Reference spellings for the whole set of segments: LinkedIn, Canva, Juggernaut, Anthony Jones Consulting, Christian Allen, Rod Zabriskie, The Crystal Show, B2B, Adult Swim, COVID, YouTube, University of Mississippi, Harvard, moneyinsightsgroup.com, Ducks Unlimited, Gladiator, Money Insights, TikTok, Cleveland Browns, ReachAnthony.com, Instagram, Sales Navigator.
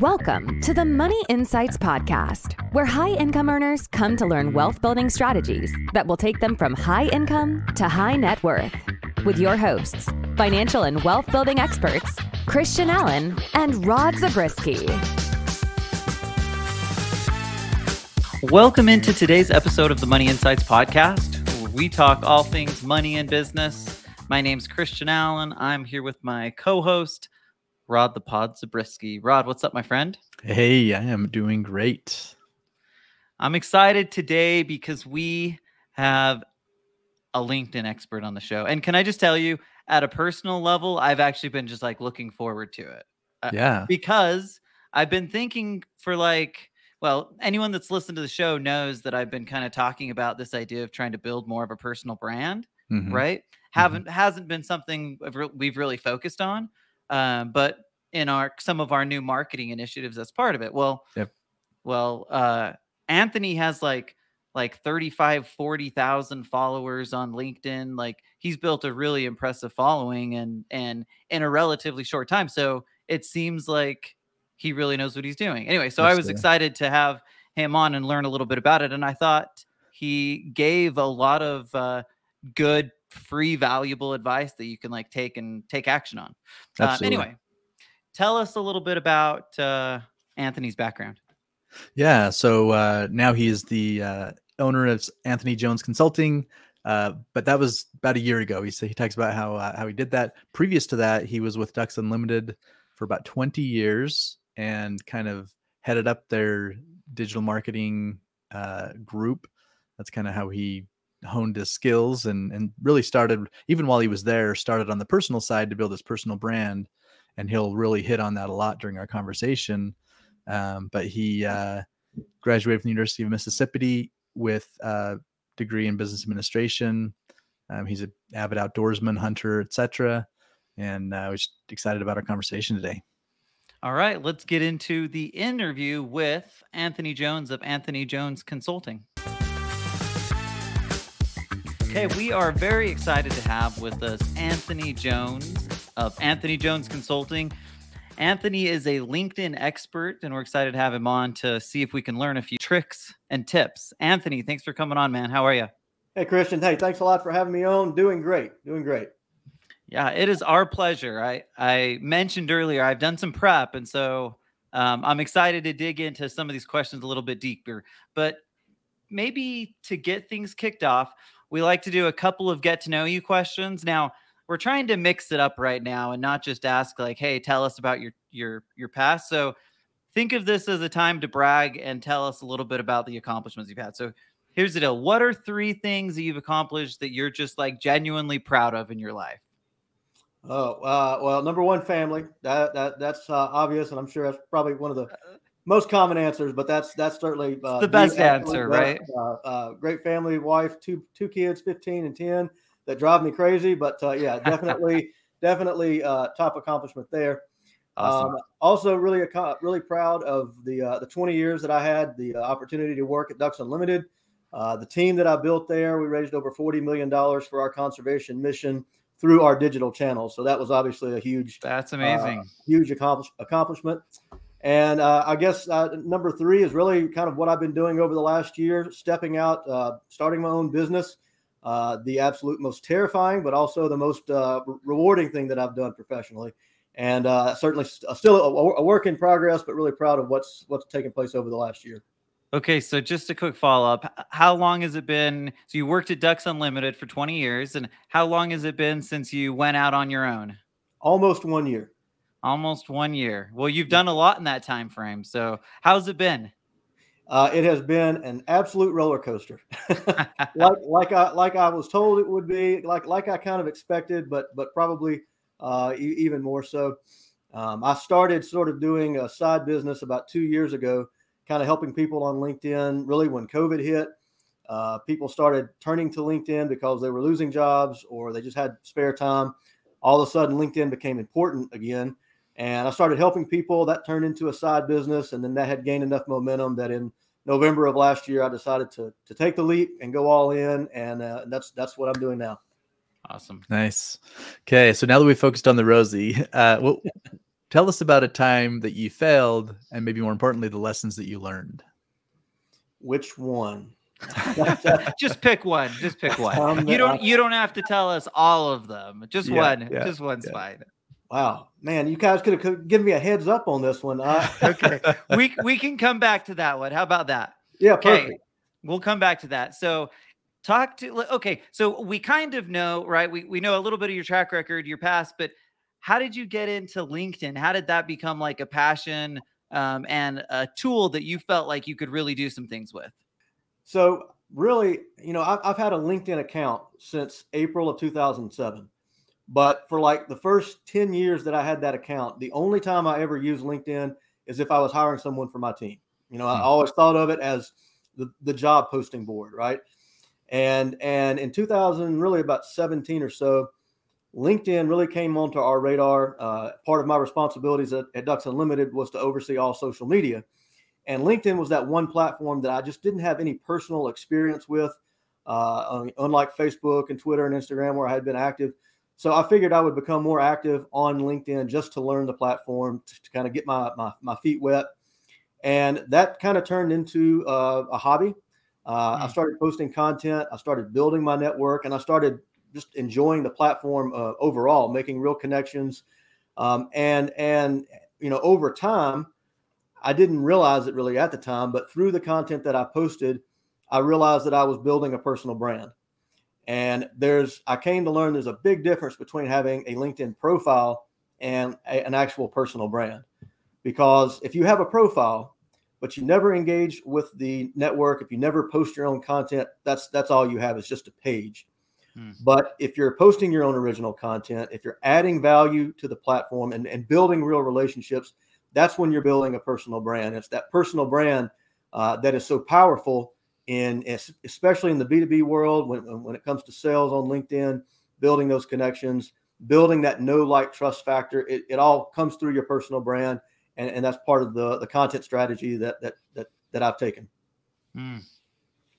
Welcome to the Money Insights Podcast, where high-income earners come to learn wealth-building strategies that will take them from high income to high net worth. With your hosts, financial and wealth-building experts, Christian Allen and Rod Zabriskie. Welcome into today's episode of the Money Insights Podcast, where we talk all things money and business. My name's Christian Allen. I'm here with my co-host, Rod the Pod Zabriskie. Rod, what's up, my friend? Hey, I am doing great. I'm excited today because we have a LinkedIn expert on the show. And can I just tell you, at a personal level, I've actually been just like looking forward to it. Yeah. Because I've been thinking for like, well, anyone that's listened to the show knows that I've been kind of talking about this idea of trying to build more of a personal brand, right? Hasn't been something we've really focused on. But in some of our new marketing initiatives, that's part of it. Well, Anthony has like 40,000 followers on LinkedIn. Like, he's built a really impressive following and in a relatively short time. So it seems like he really knows what he's doing. Anyway, so I was excited to have him on and learn a little bit about it. And I thought he gave a lot of good, free, valuable advice that you can like take action on. Anyway, tell us a little bit about Anthony's background. Yeah. So now he is the owner of Anthony Jones Consulting. But that was about a year ago. He talks about how he did that. Previous to that, he was with Ducks Unlimited for about 20 years and kind of headed up their digital marketing group. That's kind of how he honed his skills and really started, even while he was there, started on the personal side to build his personal brand. And he'll really hit on that a lot during our conversation. But he graduated from the University of Mississippi with a degree in business administration. He's an avid outdoorsman, hunter, etc. And I was excited about our conversation today. All right, let's get into the interview with Anthony Jones of Anthony Jones Consulting. Okay, we are very excited to have with us Anthony Jones of Anthony Jones Consulting. Anthony is a LinkedIn expert, and we're excited to have him on to see if we can learn a few tricks and tips. Anthony, thanks for coming on, man. How are you? Hey, Christian. Hey, thanks a lot for having me on. Doing great. Yeah, it is our pleasure. I mentioned earlier, I've done some prep, and so I'm excited to dig into some of these questions a little bit deeper. But maybe to get things kicked off, we like to do a couple of get to know you questions. Now, we're trying to mix it up right now and not just ask like, hey, tell us about your past. So think of this as a time to brag and tell us a little bit about the accomplishments you've had. So here's the deal. What are three things that you've accomplished that you're just like genuinely proud of in your life? Oh, well, number one, family. That's obvious. And I'm sure that's probably one of the most common answers, but that's certainly the best answer, right? Great family, wife, two kids, 15 and 10, that drive me crazy. But yeah, definitely top accomplishment there. Awesome. Also, really proud of the 20 years that I had the opportunity to work at Ducks Unlimited. The team that I built there, we raised over $40 million for our conservation mission through our digital channels. So that was obviously a huge accomplishment. And I guess number three is really kind of what I've been doing over the last year, stepping out, starting my own business, the absolute most terrifying, but also the most rewarding thing that I've done professionally. And certainly still a work in progress, but really proud of what's taken place over the last year. Okay, so just a quick follow-up. How long has it been? So you worked at Ducks Unlimited for 20 years, and how long has it been since you went out on your own? Almost 1 year. Well, you've done a lot in that time frame. So how's it been? It has been an absolute roller coaster, like I was told it would be, like I kind of expected, but probably even more so. I started sort of doing a side business about 2 years ago, kind of helping people on LinkedIn. Really, when COVID hit, people started turning to LinkedIn because they were losing jobs or they just had spare time. All of a sudden, LinkedIn became important again. And I started helping people. That turned into a side business. And then that had gained enough momentum that in November of last year, I decided to take the leap and go all in. And that's what I'm doing now. Awesome. Nice. Okay. So now that we've focused on the rosy, Tell us about a time that you failed and maybe more importantly, the lessons that you learned. Which one? Just pick one. Just pick one. You don't have to tell us all of them. Just one. Just one's fine. Wow, man, you guys could have given me a heads up on this one. Okay. We can come back to that one. How about that? Yeah, perfect. Okay. We'll come back to that. So so we kind of know, right? We know a little bit of your track record, your past, but how did you get into LinkedIn? How did that become like a passion and a tool that you felt like you could really do some things with? So really, I've had a LinkedIn account since April of 2007. But for like the first 10 years that I had that account, the only time I ever used LinkedIn is if I was hiring someone for my team. I always thought of it as the job posting board, right? And in 2000, really about 17 or so, LinkedIn really came onto our radar. Part of my responsibilities at Ducks Unlimited was to oversee all social media. And LinkedIn was that one platform that I just didn't have any personal experience with, unlike Facebook and Twitter and Instagram where I had been active. So I figured I would become more active on LinkedIn just to learn the platform, to kind of get my feet wet. And that kind of turned into a hobby. I started posting content. I started building my network, and I started just enjoying the platform overall, making real connections. And over time, I didn't realize it really at the time, but through the content that I posted, I realized that I was building a personal brand. And I came to learn there's a big difference between having a LinkedIn profile and an actual personal brand. Because if you have a profile, but you never engage with the network, if you never post your own content, that's all you have is just a page. Hmm. But if you're posting your own original content, if you're adding value to the platform and building real relationships, that's when you're building a personal brand. It's that personal brand that is so powerful. Especially in the B2B world, when it comes to sales on LinkedIn, building those connections, building that know, like, trust factor, it all comes through your personal brand. And that's part of the content strategy that I've taken. Mm.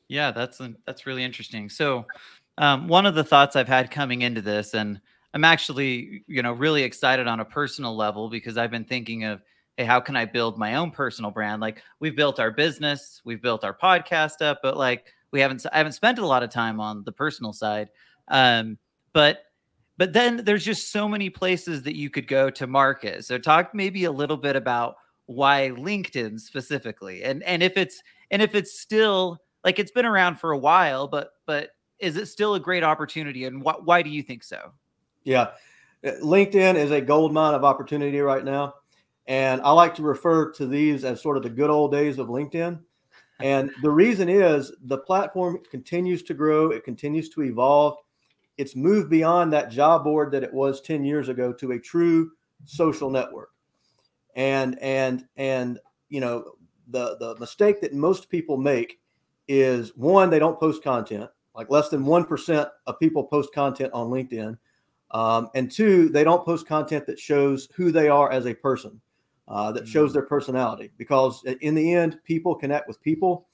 Yeah, that's really interesting. So one of the thoughts I've had coming into this, and I'm actually, really excited on a personal level because I've been thinking of, hey, how can I build my own personal brand? Like, we've built our business, we've built our podcast up, but like I haven't spent a lot of time on the personal side. But then there's just so many places that you could go to market. So talk maybe a little bit about why LinkedIn specifically, and if it's still, like, it's been around for a while, but is it still a great opportunity, and why do you think so? Yeah, LinkedIn is a goldmine of opportunity right now. And I like to refer to these as sort of the good old days of LinkedIn. And the reason is the platform continues to grow. It continues to evolve. It's moved beyond that job board that it was 10 years ago to a true social network. And the mistake that most people make is, one, they don't post content. Like, less than 1% of people post content on LinkedIn. And two, they don't post content that shows who they are as a person. That shows their personality, because in the end, people connect with people.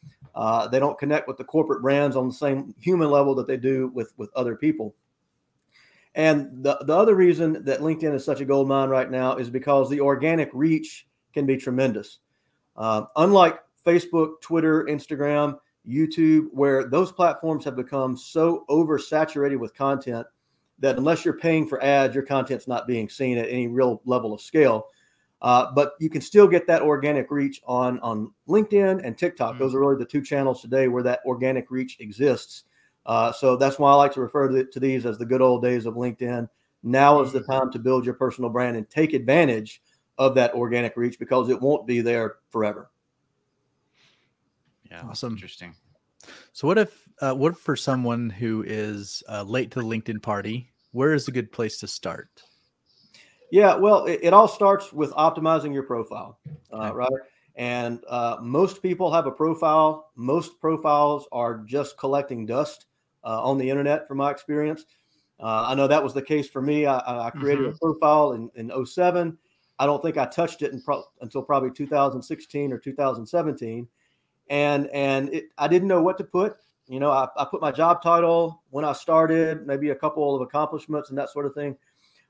They don't connect with the corporate brands on the same human level that they do with other people. And the other reason that LinkedIn is such a goldmine right now is because the organic reach can be tremendous. Unlike Facebook, Twitter, Instagram, YouTube, where those platforms have become so oversaturated with content that unless you're paying for ads, your content's not being seen at any real level of scale. But you can still get that organic reach on LinkedIn and TikTok. Mm-hmm. Those are really the two channels today where that organic reach exists. So that's why I like to refer to these as the good old days of LinkedIn. Now is the time to build your personal brand and take advantage of that organic reach, because it won't be there forever. Yeah, awesome. Interesting. So what if for someone who is late to the LinkedIn party, where is a good place to start? Yeah, well, it all starts with optimizing your profile, right? And most people have a profile. Most profiles are just collecting dust on the internet, from my experience. I know that was the case for me. I created a profile in 2007. I don't think I touched it until probably 2016 or 2017. And I didn't know what to put. I put my job title, when I started, maybe a couple of accomplishments and that sort of thing.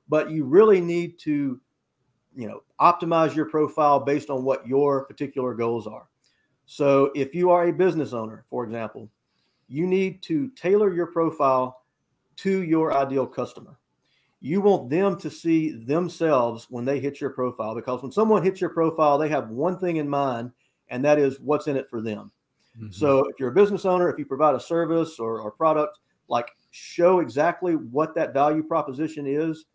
But you really need to you know, optimize your profile based on what your particular goals are. So if you are a business owner, for example, you need to tailor your profile to your ideal customer. You want them to see themselves when they hit your profile, because when someone hits your profile, they have one thing in mind, and that is what's in it for them. Mm-hmm. So if you're a business owner, if you provide a service or product, like show exactly what that value proposition is,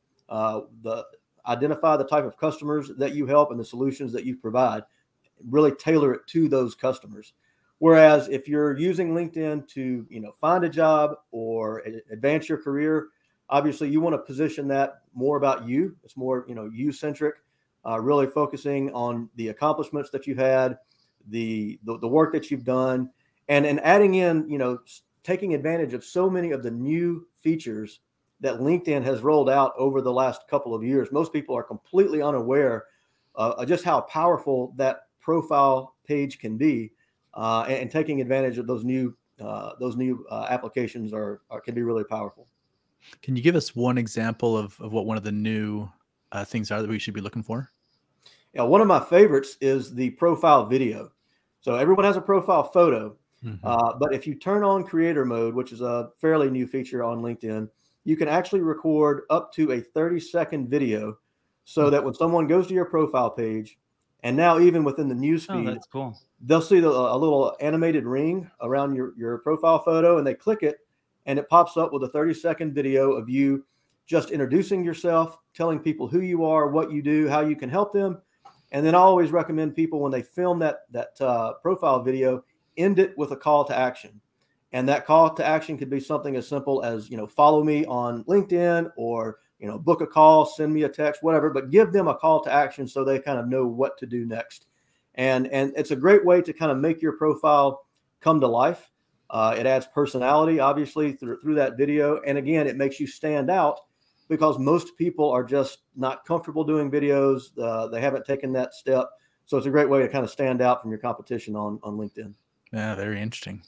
identify the type of customers that you help and the solutions that you provide, really tailor it to those customers. Whereas if you're using LinkedIn to, you know, find a job or advance your career, obviously you want to position that more about you. It's more, you know, you-centric, really focusing on the accomplishments that you've had, the work that you've done, and adding in, you know, taking advantage of so many of the new features that LinkedIn has rolled out over the last couple of years. Most people are completely unaware of just how powerful that profile page can be. And taking advantage of those new applications are can be really powerful. Can you give us one example of what one of the new things are that we should be looking for? Yeah, one of my favorites is the profile video. So everyone has a profile photo, mm-hmm. But if you turn on creator mode, which is a fairly new feature on LinkedIn, you can actually record up to a 30-second video, so mm-hmm. that when someone goes to your profile page, and now even within the newsfeed, that's cool. They'll see a little animated ring around your profile photo, and they click it, and it pops up with a 30-second video of you just introducing yourself, telling people who you are, what you do, how you can help them. And then I always recommend people, when they film that profile video, end it with a call to action. And that call to action could be something as simple as, you know, follow me on LinkedIn, or, you know, book a call, send me a text, whatever, but give them a call to action so they kind of know what to do next. And it's a great way to kind of make your profile come to life. It adds personality, obviously, through that video. And again, it makes you stand out, because most people are just not comfortable doing videos. They haven't taken that step. So it's a great way to kind of stand out from your competition on LinkedIn. Yeah, very interesting.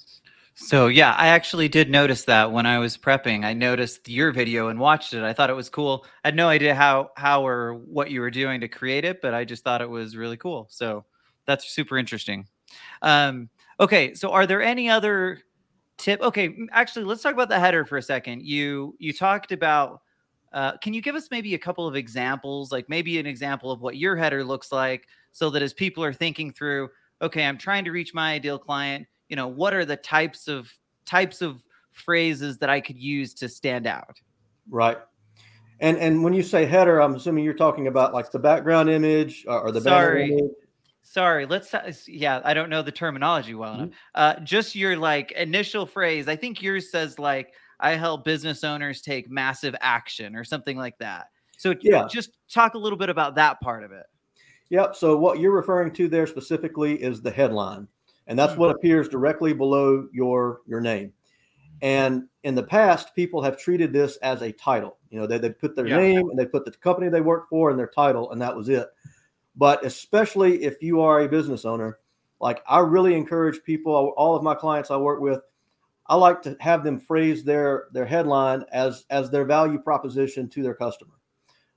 So yeah, I actually did notice that when I was prepping. I noticed your video and watched it. I thought it was cool. I had no idea how or what you were doing to create it, but I just thought it was really cool. So that's super interesting. Okay, so are there any other tip? Okay, actually, let's talk about the header for a second. You talked about, can you give us maybe a couple of examples, like maybe an example of what your header looks like, so that as people are thinking through, okay, I'm trying to reach my ideal client, you know, what are the types of phrases that I could use to stand out? Right. And when you say header, I'm assuming you're talking about like the background image or the banner image. Sorry. I don't know the terminology well enough. Just your like initial phrase. I think yours says like, I help business owners take massive action or something like that. So yeah, just talk a little bit about that part of it. Yep. So what you're referring to there specifically is the headline. And that's what appears directly below your name. And in the past, people have treated this as a title. You know, they put their name and they put the company they work for and their title, and that was it. But especially if you are a business owner, like I really encourage people, all of my clients I work with, I like to have them phrase their headline as their value proposition to their customer.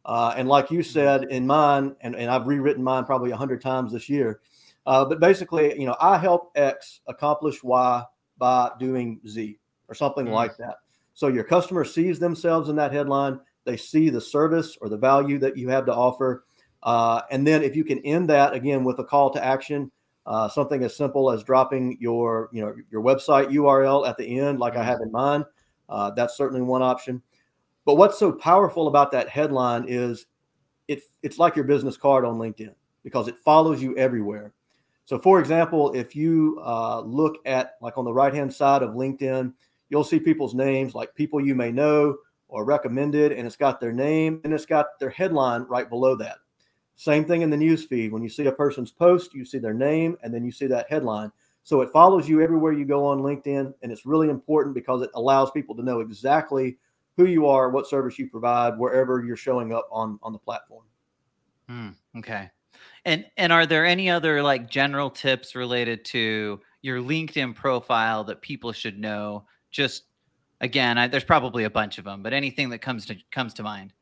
And like you said in mine, and I've rewritten mine probably 100 times this year, but basically, you know, I help X accomplish Y by doing Z or something like that. So your customer sees themselves in that headline. They see the service or the value that you have to offer. And then if you can end that again with a call to action, something as simple as dropping your website URL at the end, like I have in mine, that's certainly one option. But what's so powerful about that headline is it's like your business card on LinkedIn, because it follows you everywhere. So for example, if you look at like on the right-hand side of LinkedIn, you'll see people's names, like people you may know or recommended, and it's got their name and it's got their headline right below that. Same thing in the news feed. When you see a person's post, you see their name and then you see that headline. So it follows you everywhere you go on LinkedIn, and it's really important because it allows people to know exactly who you are, what service you provide, wherever you're showing up on the platform. Okay. And are there any other like general tips related to your LinkedIn profile that people should know? Just again, there's probably a bunch of them, but anything that comes to mind.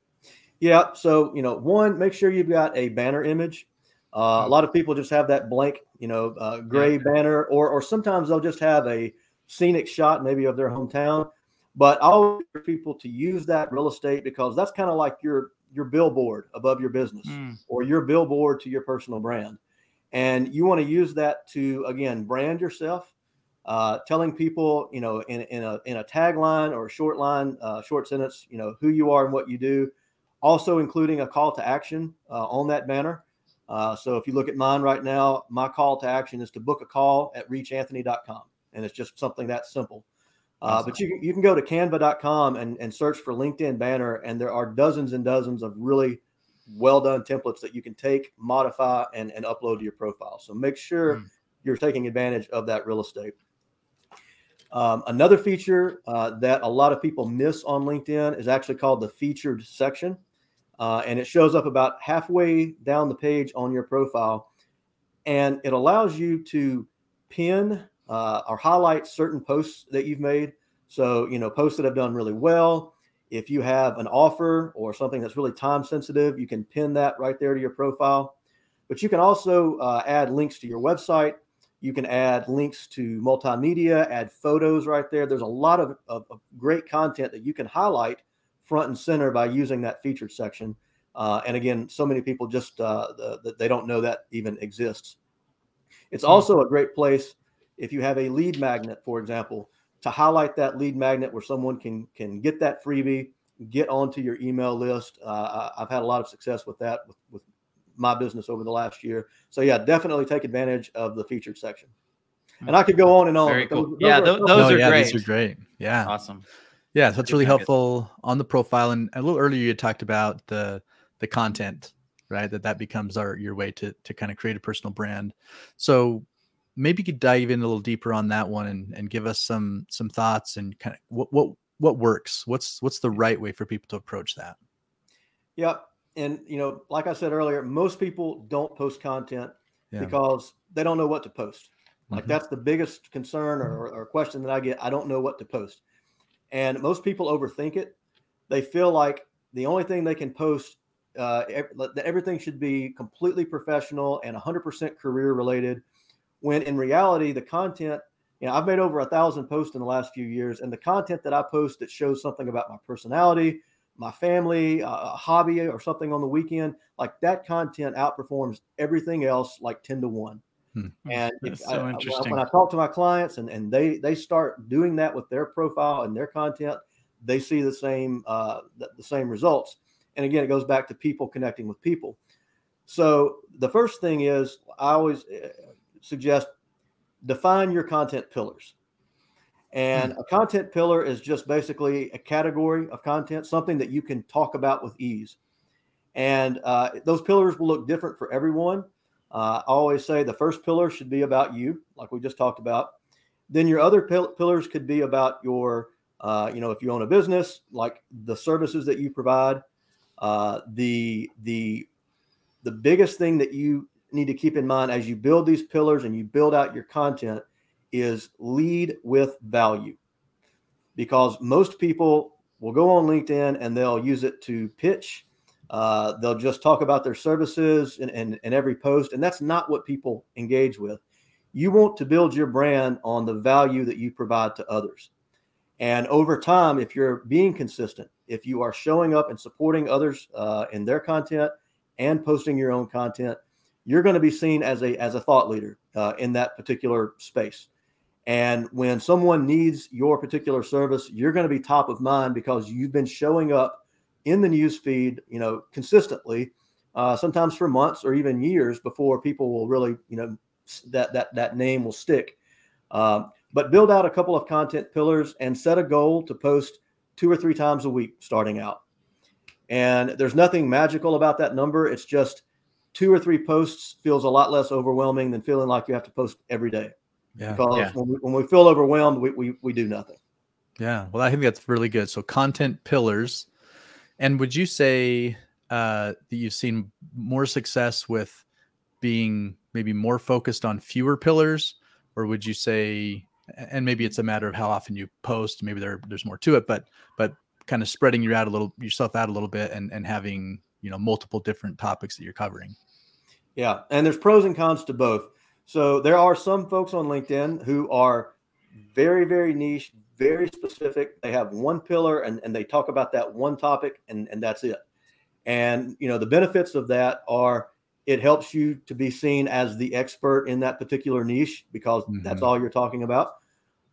Yeah. So, one, make sure you've got a banner image. A lot of people just have that blank, gray banner, or sometimes they'll just have a scenic shot maybe of their hometown. But I always encourage people to use that real estate, because that's kind of like your billboard above your business or your billboard to your personal brand. And you want to use that to, again, brand yourself, telling people, in a tagline or a short sentence, who you are and what you do. Also including a call to action on that banner. So if you look at mine right now, my call to action is to book a call at ReachAnthony.com. And it's just something that simple. Awesome. But you can go to Canva.com and search for LinkedIn banner. And there are dozens and dozens of really well-done templates that you can take, modify, and upload to your profile. So make sure you're taking advantage of that real estate. Another feature that a lot of people miss on LinkedIn is actually called the featured section. And it shows up about halfway down the page on your profile. And it allows you to pin or highlight certain posts that you've made. So, posts that have done really well. If you have an offer or something that's really time sensitive, you can pin that right there to your profile. But you can also add links to your website. You can add links to multimedia, add photos right there. There's a lot of great content that you can highlight front and center by using that featured section. And again, so many people just they don't know that even exists. It's also a great place if you have a lead magnet, for example, to highlight that lead magnet where someone can get that freebie, get onto your email list. I've had a lot of success with that with my business over the last year. So yeah, definitely take advantage of the featured section. And I could go on and on. Very cool. Those are great. These are great. Yeah. Awesome. Yeah, so it's really helpful on the profile. And a little earlier, you talked about the content, right? That becomes your way to kind of create a personal brand. So maybe you could dive in a little deeper on that one and give us some thoughts and kind of what works. What's the right way for people to approach that? Yeah, and like I said earlier, most people don't post content because they don't know what to post. Like that's the biggest concern or question that I get. I don't know what to post. And most people overthink it. They feel like the only thing they can post, everything should be completely professional and 100% career related. When in reality, the content, I've made over 1,000 posts in the last few years, and the content that I post that shows something about my personality, my family, a hobby, or something on the weekend, like that content outperforms everything else like 10-1. And when I talk to my clients and they start doing that with their profile and their content, they see the same results. And again, it goes back to people connecting with people. So the first thing is I always suggest define your content pillars. And a content pillar is just basically a category of content, something that you can talk about with ease. And those pillars will look different for everyone. I always say the first pillar should be about you, like we just talked about. Then your other pillars could be about your, if you own a business, like the services that you provide. The biggest thing that you need to keep in mind as you build these pillars and you build out your content is lead with value, because most people will go on LinkedIn and they'll use it to pitch. They'll just talk about their services in every post. And that's not what people engage with. You want to build your brand on the value that you provide to others. And over time, if you're being consistent, if you are showing up and supporting others in their content and posting your own content, you're going to be seen as a thought leader in that particular space. And when someone needs your particular service, you're going to be top of mind because you've been showing up in the newsfeed, consistently, sometimes for months or even years before people will really, that name will stick. But build out a couple of content pillars and set a goal to post 2 or 3 times a week starting out. And there's nothing magical about that number. It's just 2 or 3 posts feels a lot less overwhelming than feeling like you have to post every day. Yeah. Because when we feel overwhelmed, we do nothing. Yeah. Well, I think that's really good. So content pillars. And would you say that you've seen more success with being maybe more focused on fewer pillars, or would you say, and maybe it's a matter of how often you post, maybe there's more to it, but kind of spreading yourself out a little bit and having, you know, multiple different topics that you're covering. Yeah. And there's pros and cons to both. So there are some folks on LinkedIn who are very, very niche, very specific. They have one pillar and they talk about that one topic and that's it. And, you know, the benefits of that are it helps you to be seen as the expert in that particular niche because mm-hmm. that's all you're talking about.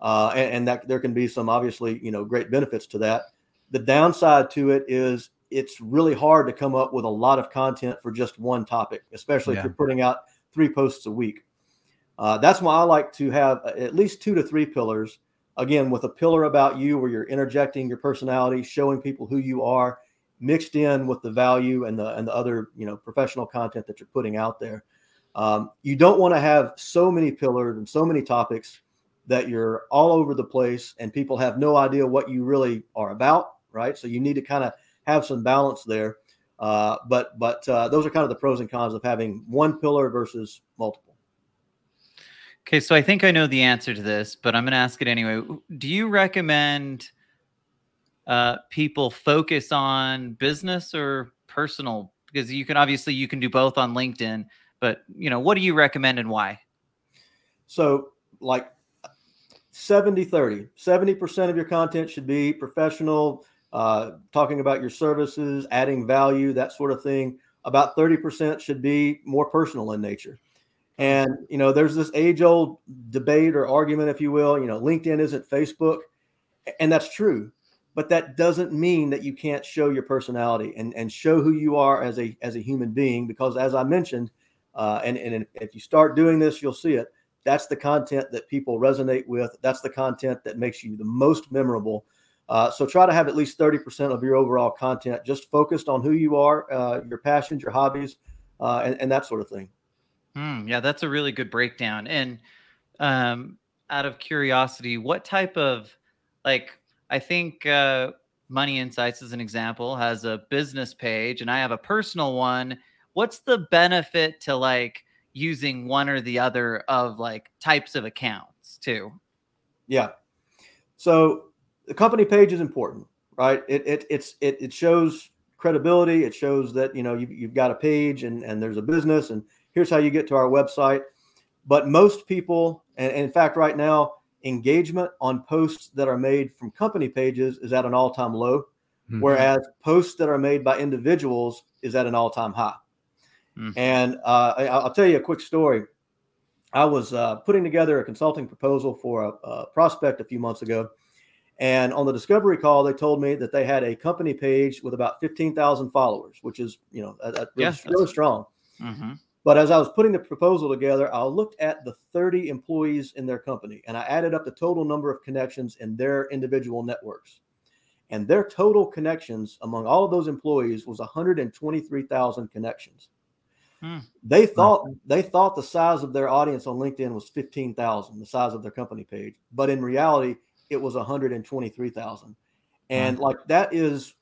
And that there can be some obviously, you know, great benefits to that. The downside to it is it's really hard to come up with a lot of content for just one topic, especially if you're putting out 3 posts a week. That's why I like to have at least 2 to 3 pillars. Again, with a pillar about you where you're interjecting your personality, showing people who you are, mixed in with the value and the other, you know, professional content that you're putting out there. You don't want to have so many pillars and so many topics that you're all over the place and people have no idea what you really are about, right? So you need to kind of have some balance there. But those are kind of the pros and cons of having one pillar versus multiple. Okay. So I think I know the answer to this, but I'm going to ask it anyway. Do you recommend people focus on business or personal? Because you can do both on LinkedIn, but you know, what do you recommend and why? So like 70-30, 70% of your content should be professional, talking about your services, adding value, that sort of thing. About 30% should be more personal in nature. And, you know, there's this age-old debate or argument, if you will, you know, LinkedIn isn't Facebook. And that's true. But that doesn't mean that you can't show your personality and show who you are as a human being, because as I mentioned, and if you start doing this, you'll see it. That's the content that people resonate with. That's the content that makes you the most memorable. So try to have at least 30% of your overall content just focused on who you are, your passions, your hobbies, and that sort of thing. Yeah, that's a really good breakdown. And out of curiosity, what type of, like, I think Money Insights, as an example, has a business page and I have a personal one. What's the benefit to like using one or the other of like types of accounts too? Yeah. So the company page is important, right? It shows credibility. It shows that, you know, you've got a page and there's a business and here's how you get to our website. But most people, and in fact, right now, engagement on posts that are made from company pages is at an all-time low, mm-hmm. whereas posts that are made by individuals is at an all-time high. Mm-hmm. And I'll tell you a quick story. I was putting together a consulting proposal for a prospect a few months ago. And on the discovery call, they told me that they had a company page with about 15,000 followers, which is, you know, really strong. Mm-hmm. But as I was putting the proposal together, I looked at the 30 employees in their company and I added up the total number of connections in their individual networks. And their total connections among all of those employees was 123,000 connections. Hmm. They thought the size of their audience on LinkedIn was 15,000, the size of their company page. But in reality, it was 123,000. And like that is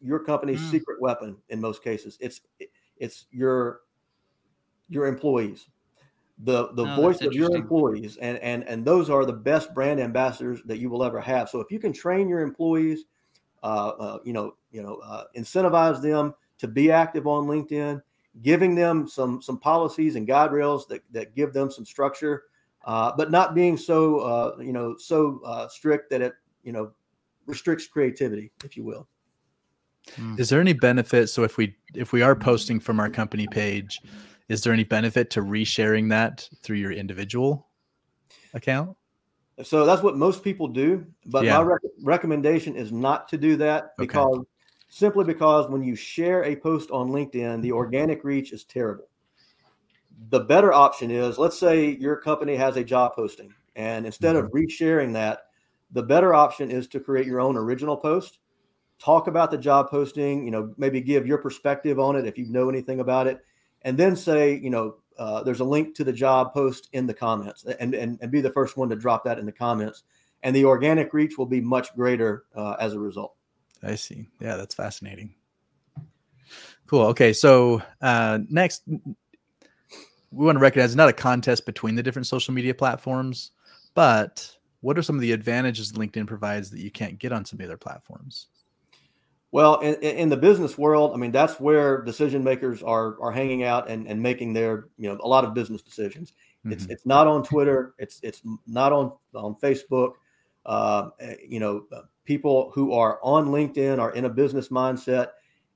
your company's secret weapon in most cases. It's your employees, the voice of your employees. And those are the best brand ambassadors that you will ever have. So if you can train your employees, incentivize them to be active on LinkedIn, giving them some policies and guide rails that give them some structure, but not being so strict that it, you know, restricts creativity, if you will. Is there any benefit? So if we are posting from our company page, is there any benefit to resharing that through your individual account? So that's what most people do, but my recommendation is not to do that because when you share a post on LinkedIn, the organic reach is terrible. The better option is, let's say your company has a job posting, and instead of resharing that, the better option is to create your own original post, talk about the job posting, you know, maybe give your perspective on it if you know anything about it, and then say, you know, there's a link to the job post in the comments, and be the first one to drop that in the comments, and the organic reach will be much greater as a result. I see. Yeah, that's fascinating. Cool. Okay, so next, we want to recognize it's not a contest between the different social media platforms, but what are some of the advantages LinkedIn provides that you can't get on some other platforms? Well, in the business world, I mean, that's where decision makers are hanging out and making their, a lot of business decisions. Mm-hmm. It's not on Twitter. It's not on Facebook. People who are on LinkedIn are in a business mindset,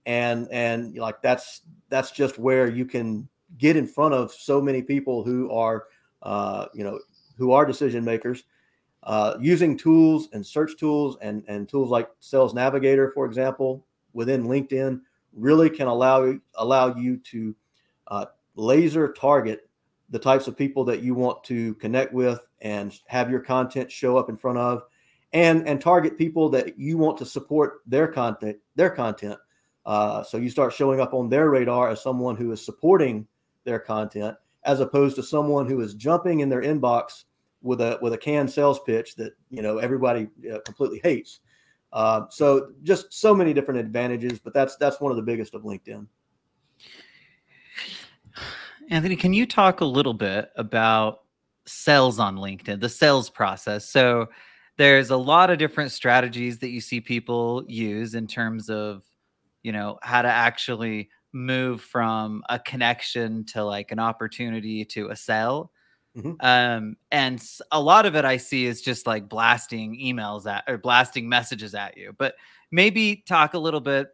and like that's just where you can get in front of so many people who are decision makers. Using tools and search tools and tools like Sales Navigator, for example, within LinkedIn really can allow you to laser target the types of people that you want to connect with and have your content show up in front of, and target people that you want to support their content. So you start showing up on their radar as someone who is supporting their content, as opposed to someone who is jumping in their inbox with a canned sales pitch that, everybody completely hates. So just so many different advantages, but that's one of the biggest of LinkedIn. Anthony, can you talk a little bit about sales on LinkedIn, the sales process? So there's a lot of different strategies that you see people use in terms of, how to actually move from a connection to like an opportunity to a sale. Mm-hmm. And a lot of it I see is just like blasting emails or blasting messages at you, but maybe talk a little bit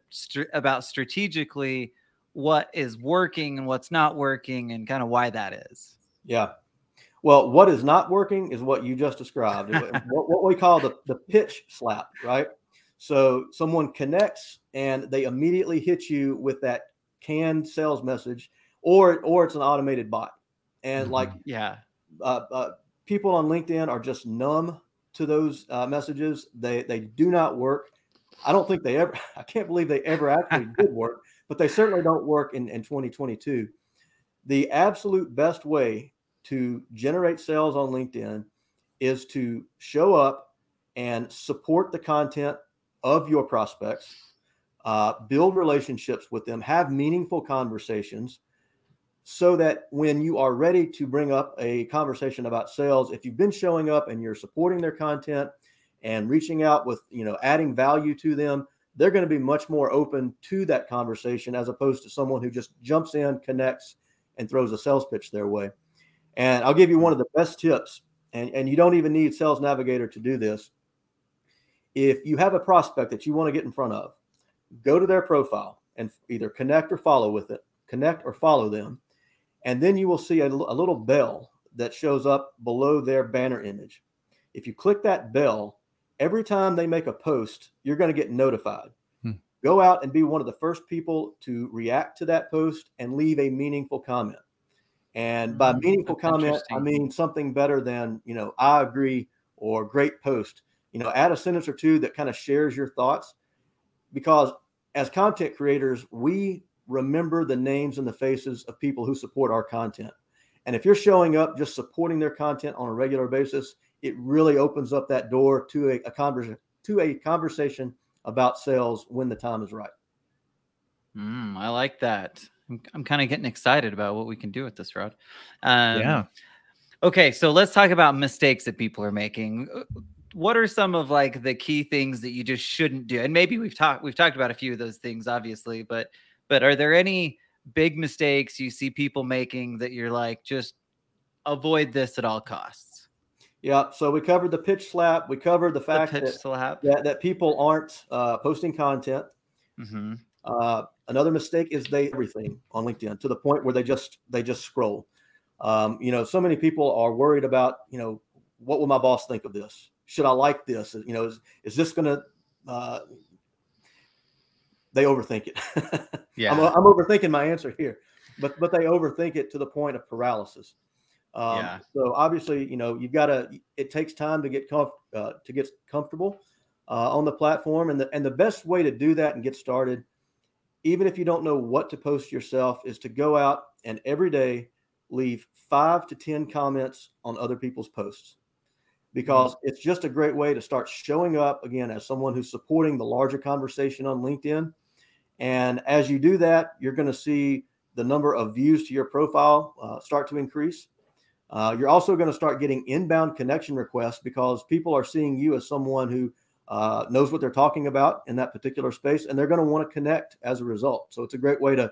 about strategically what is working and what's not working and kind of why that is. Yeah. Well, what is not working is what you just described, what we call the pitch slap, right? So someone connects and they immediately hit you with that canned sales message or it's an automated bot. And mm-hmm. People on LinkedIn are just numb to those messages. They do not work. I can't believe they ever actually did work, but they certainly don't work in 2022. The absolute best way to generate sales on LinkedIn is to show up and support the content of your prospects, build relationships with them, have meaningful conversations, so that when you are ready to bring up a conversation about sales, if you've been showing up and you're supporting their content and reaching out with, adding value to them, they're going to be much more open to that conversation as opposed to someone who just jumps in, connects, and throws a sales pitch their way. And I'll give you one of the best tips, and you don't even need Sales Navigator to do this. If you have a prospect that you want to get in front of, go to their profile and either connect or follow them. And then you will see a little bell that shows up below their banner image. If you click that bell, every time they make a post, you're going to get notified. Hmm. Go out and be one of the first people to react to that post and leave a meaningful comment. And by meaningful comment, I mean something better than, I agree or great post. Add a sentence or two that kind of shares your thoughts, because as content creators, we remember the names and the faces of people who support our content. And if you're showing up just supporting their content on a regular basis, it really opens up that door to a conversation about sales when the time is right. I like that. I'm kind of getting excited about what we can do with this, Rod. Yeah. Okay. So let's talk about mistakes that people are making. What are some of like the key things that you just shouldn't do? And maybe we've talked about a few of those things, obviously, but are there any big mistakes you see people making that you're like, just avoid this at all costs? Yeah. So we covered the pitch slap. We covered the fact that people aren't posting content. Mm-hmm. Another mistake is they everything on LinkedIn to the point where they just scroll. So many people are worried about, what will my boss think of this? Should I like this? Is this going to, they overthink it. Yeah. I'm overthinking my answer here, but they overthink it to the point of paralysis. So obviously, it takes time to get comfortable on the platform. And the best way to do that and get started, even if you don't know what to post yourself, is to go out and every day leave 5 to 10 comments on other people's posts, because it's just a great way to start showing up again as someone who's supporting the larger conversation on LinkedIn. And as you do that, you're going to see the number of views to your profile start to increase. You're also going to start getting inbound connection requests because people are seeing you as someone who knows what they're talking about in that particular space, and they're going to want to connect as a result. So it's a great way to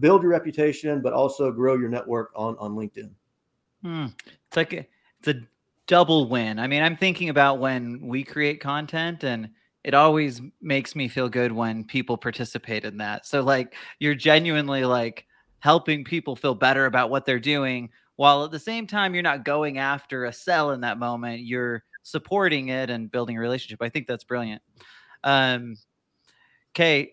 build your reputation, but also grow your network on LinkedIn. It's like it's a double win. I mean, I'm thinking about when we create content, and it always makes me feel good when people participate in that. So like you're genuinely like helping people feel better about what they're doing, while at the same time, you're not going after a sell in that moment. You're supporting it and building a relationship. I think that's brilliant. Okay.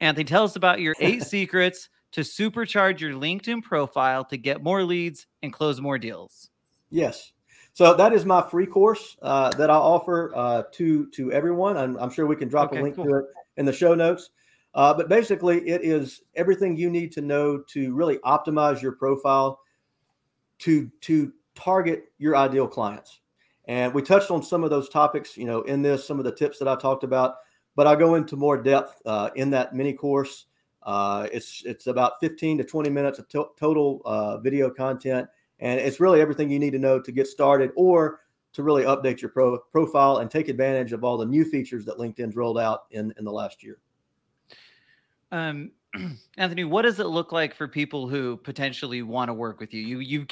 Anthony, tell us about your 8 secrets to supercharge your LinkedIn profile to get more leads and close more deals. Yes. So that is my free course that I offer to everyone. I'm sure we can drop a link to it in the show notes. But basically, it is everything you need to know to really optimize your profile to target your ideal clients. And we touched on some of those topics, you know, in this, some of the tips that I talked about. But I'll go into more depth in that mini course. It's about 15 to 20 minutes of total video content. And it's really everything you need to know to get started or to really update your profile and take advantage of all the new features that LinkedIn's rolled out in the last year. Anthony, what does it look like for people who potentially want to work with you? You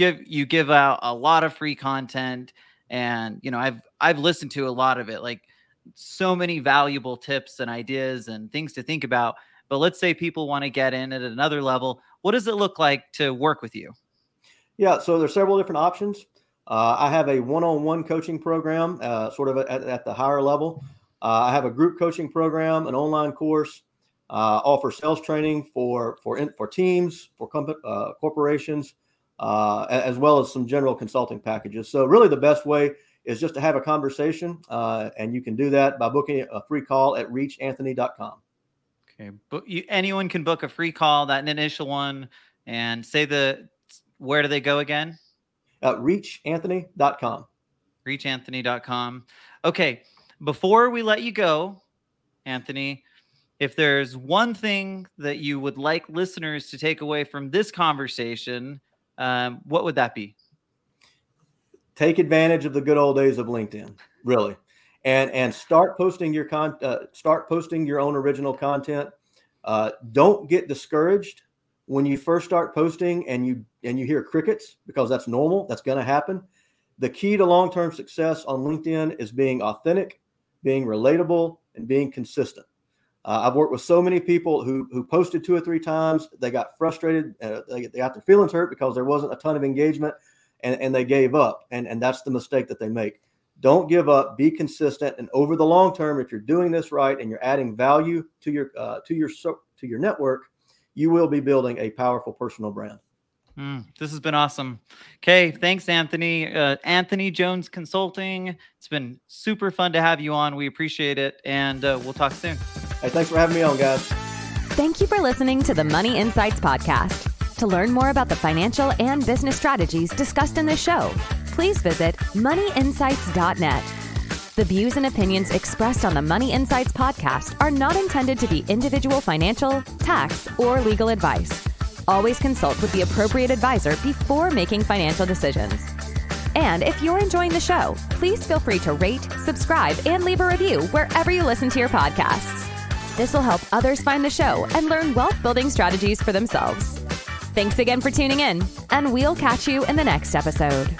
give out a lot of free content, and you know, I've listened to a lot of it, like so many valuable tips and ideas and things to think about. But let's say people want to get in at another level. What does it look like to work with you? Yeah, so there's several different options. I have a one-on-one coaching program, sort of at the higher level. I have a group coaching program, an online course, offer sales training for teams, for corporations, as well as some general consulting packages. So really the best way is just to have a conversation, and you can do that by booking a free call at ReachAnthony.com. Okay, but anyone can book a free call, that initial one, and where do they go again? ReachAnthony.com. ReachAnthony.com. Okay, before we let you go, Anthony, if there's one thing that you would like listeners to take away from this conversation, what would that be? Take advantage of the good old days of LinkedIn, really, and start posting your own original content. Don't get discouraged when you first start posting and you hear crickets, because that's normal. That's going to happen. The key to long-term success on LinkedIn is being authentic, being relatable, and being consistent. I've worked with so many people who posted 2 or 3 times. They got frustrated. They got their feelings hurt because there wasn't a ton of engagement, and they gave up. And that's the mistake that they make. Don't give up. Be consistent. And over the long term, if you're doing this right and you're adding value to your network, you will be building a powerful personal brand. This has been awesome. Okay, thanks, Anthony. Anthony Jones Consulting. It's been super fun to have you on. We appreciate it, and we'll talk soon. Hey, thanks for having me on, guys. Thank you for listening to the Money Insights Podcast. To learn more about the financial and business strategies discussed in this show, please visit moneyinsights.net. The views and opinions expressed on the Money Insights Podcast are not intended to be individual financial, tax, or legal advice. Always consult with the appropriate advisor before making financial decisions. And if you're enjoying the show, please feel free to rate, subscribe, and leave a review wherever you listen to your podcasts. This will help others find the show and learn wealth-building strategies for themselves. Thanks again for tuning in, and we'll catch you in the next episode.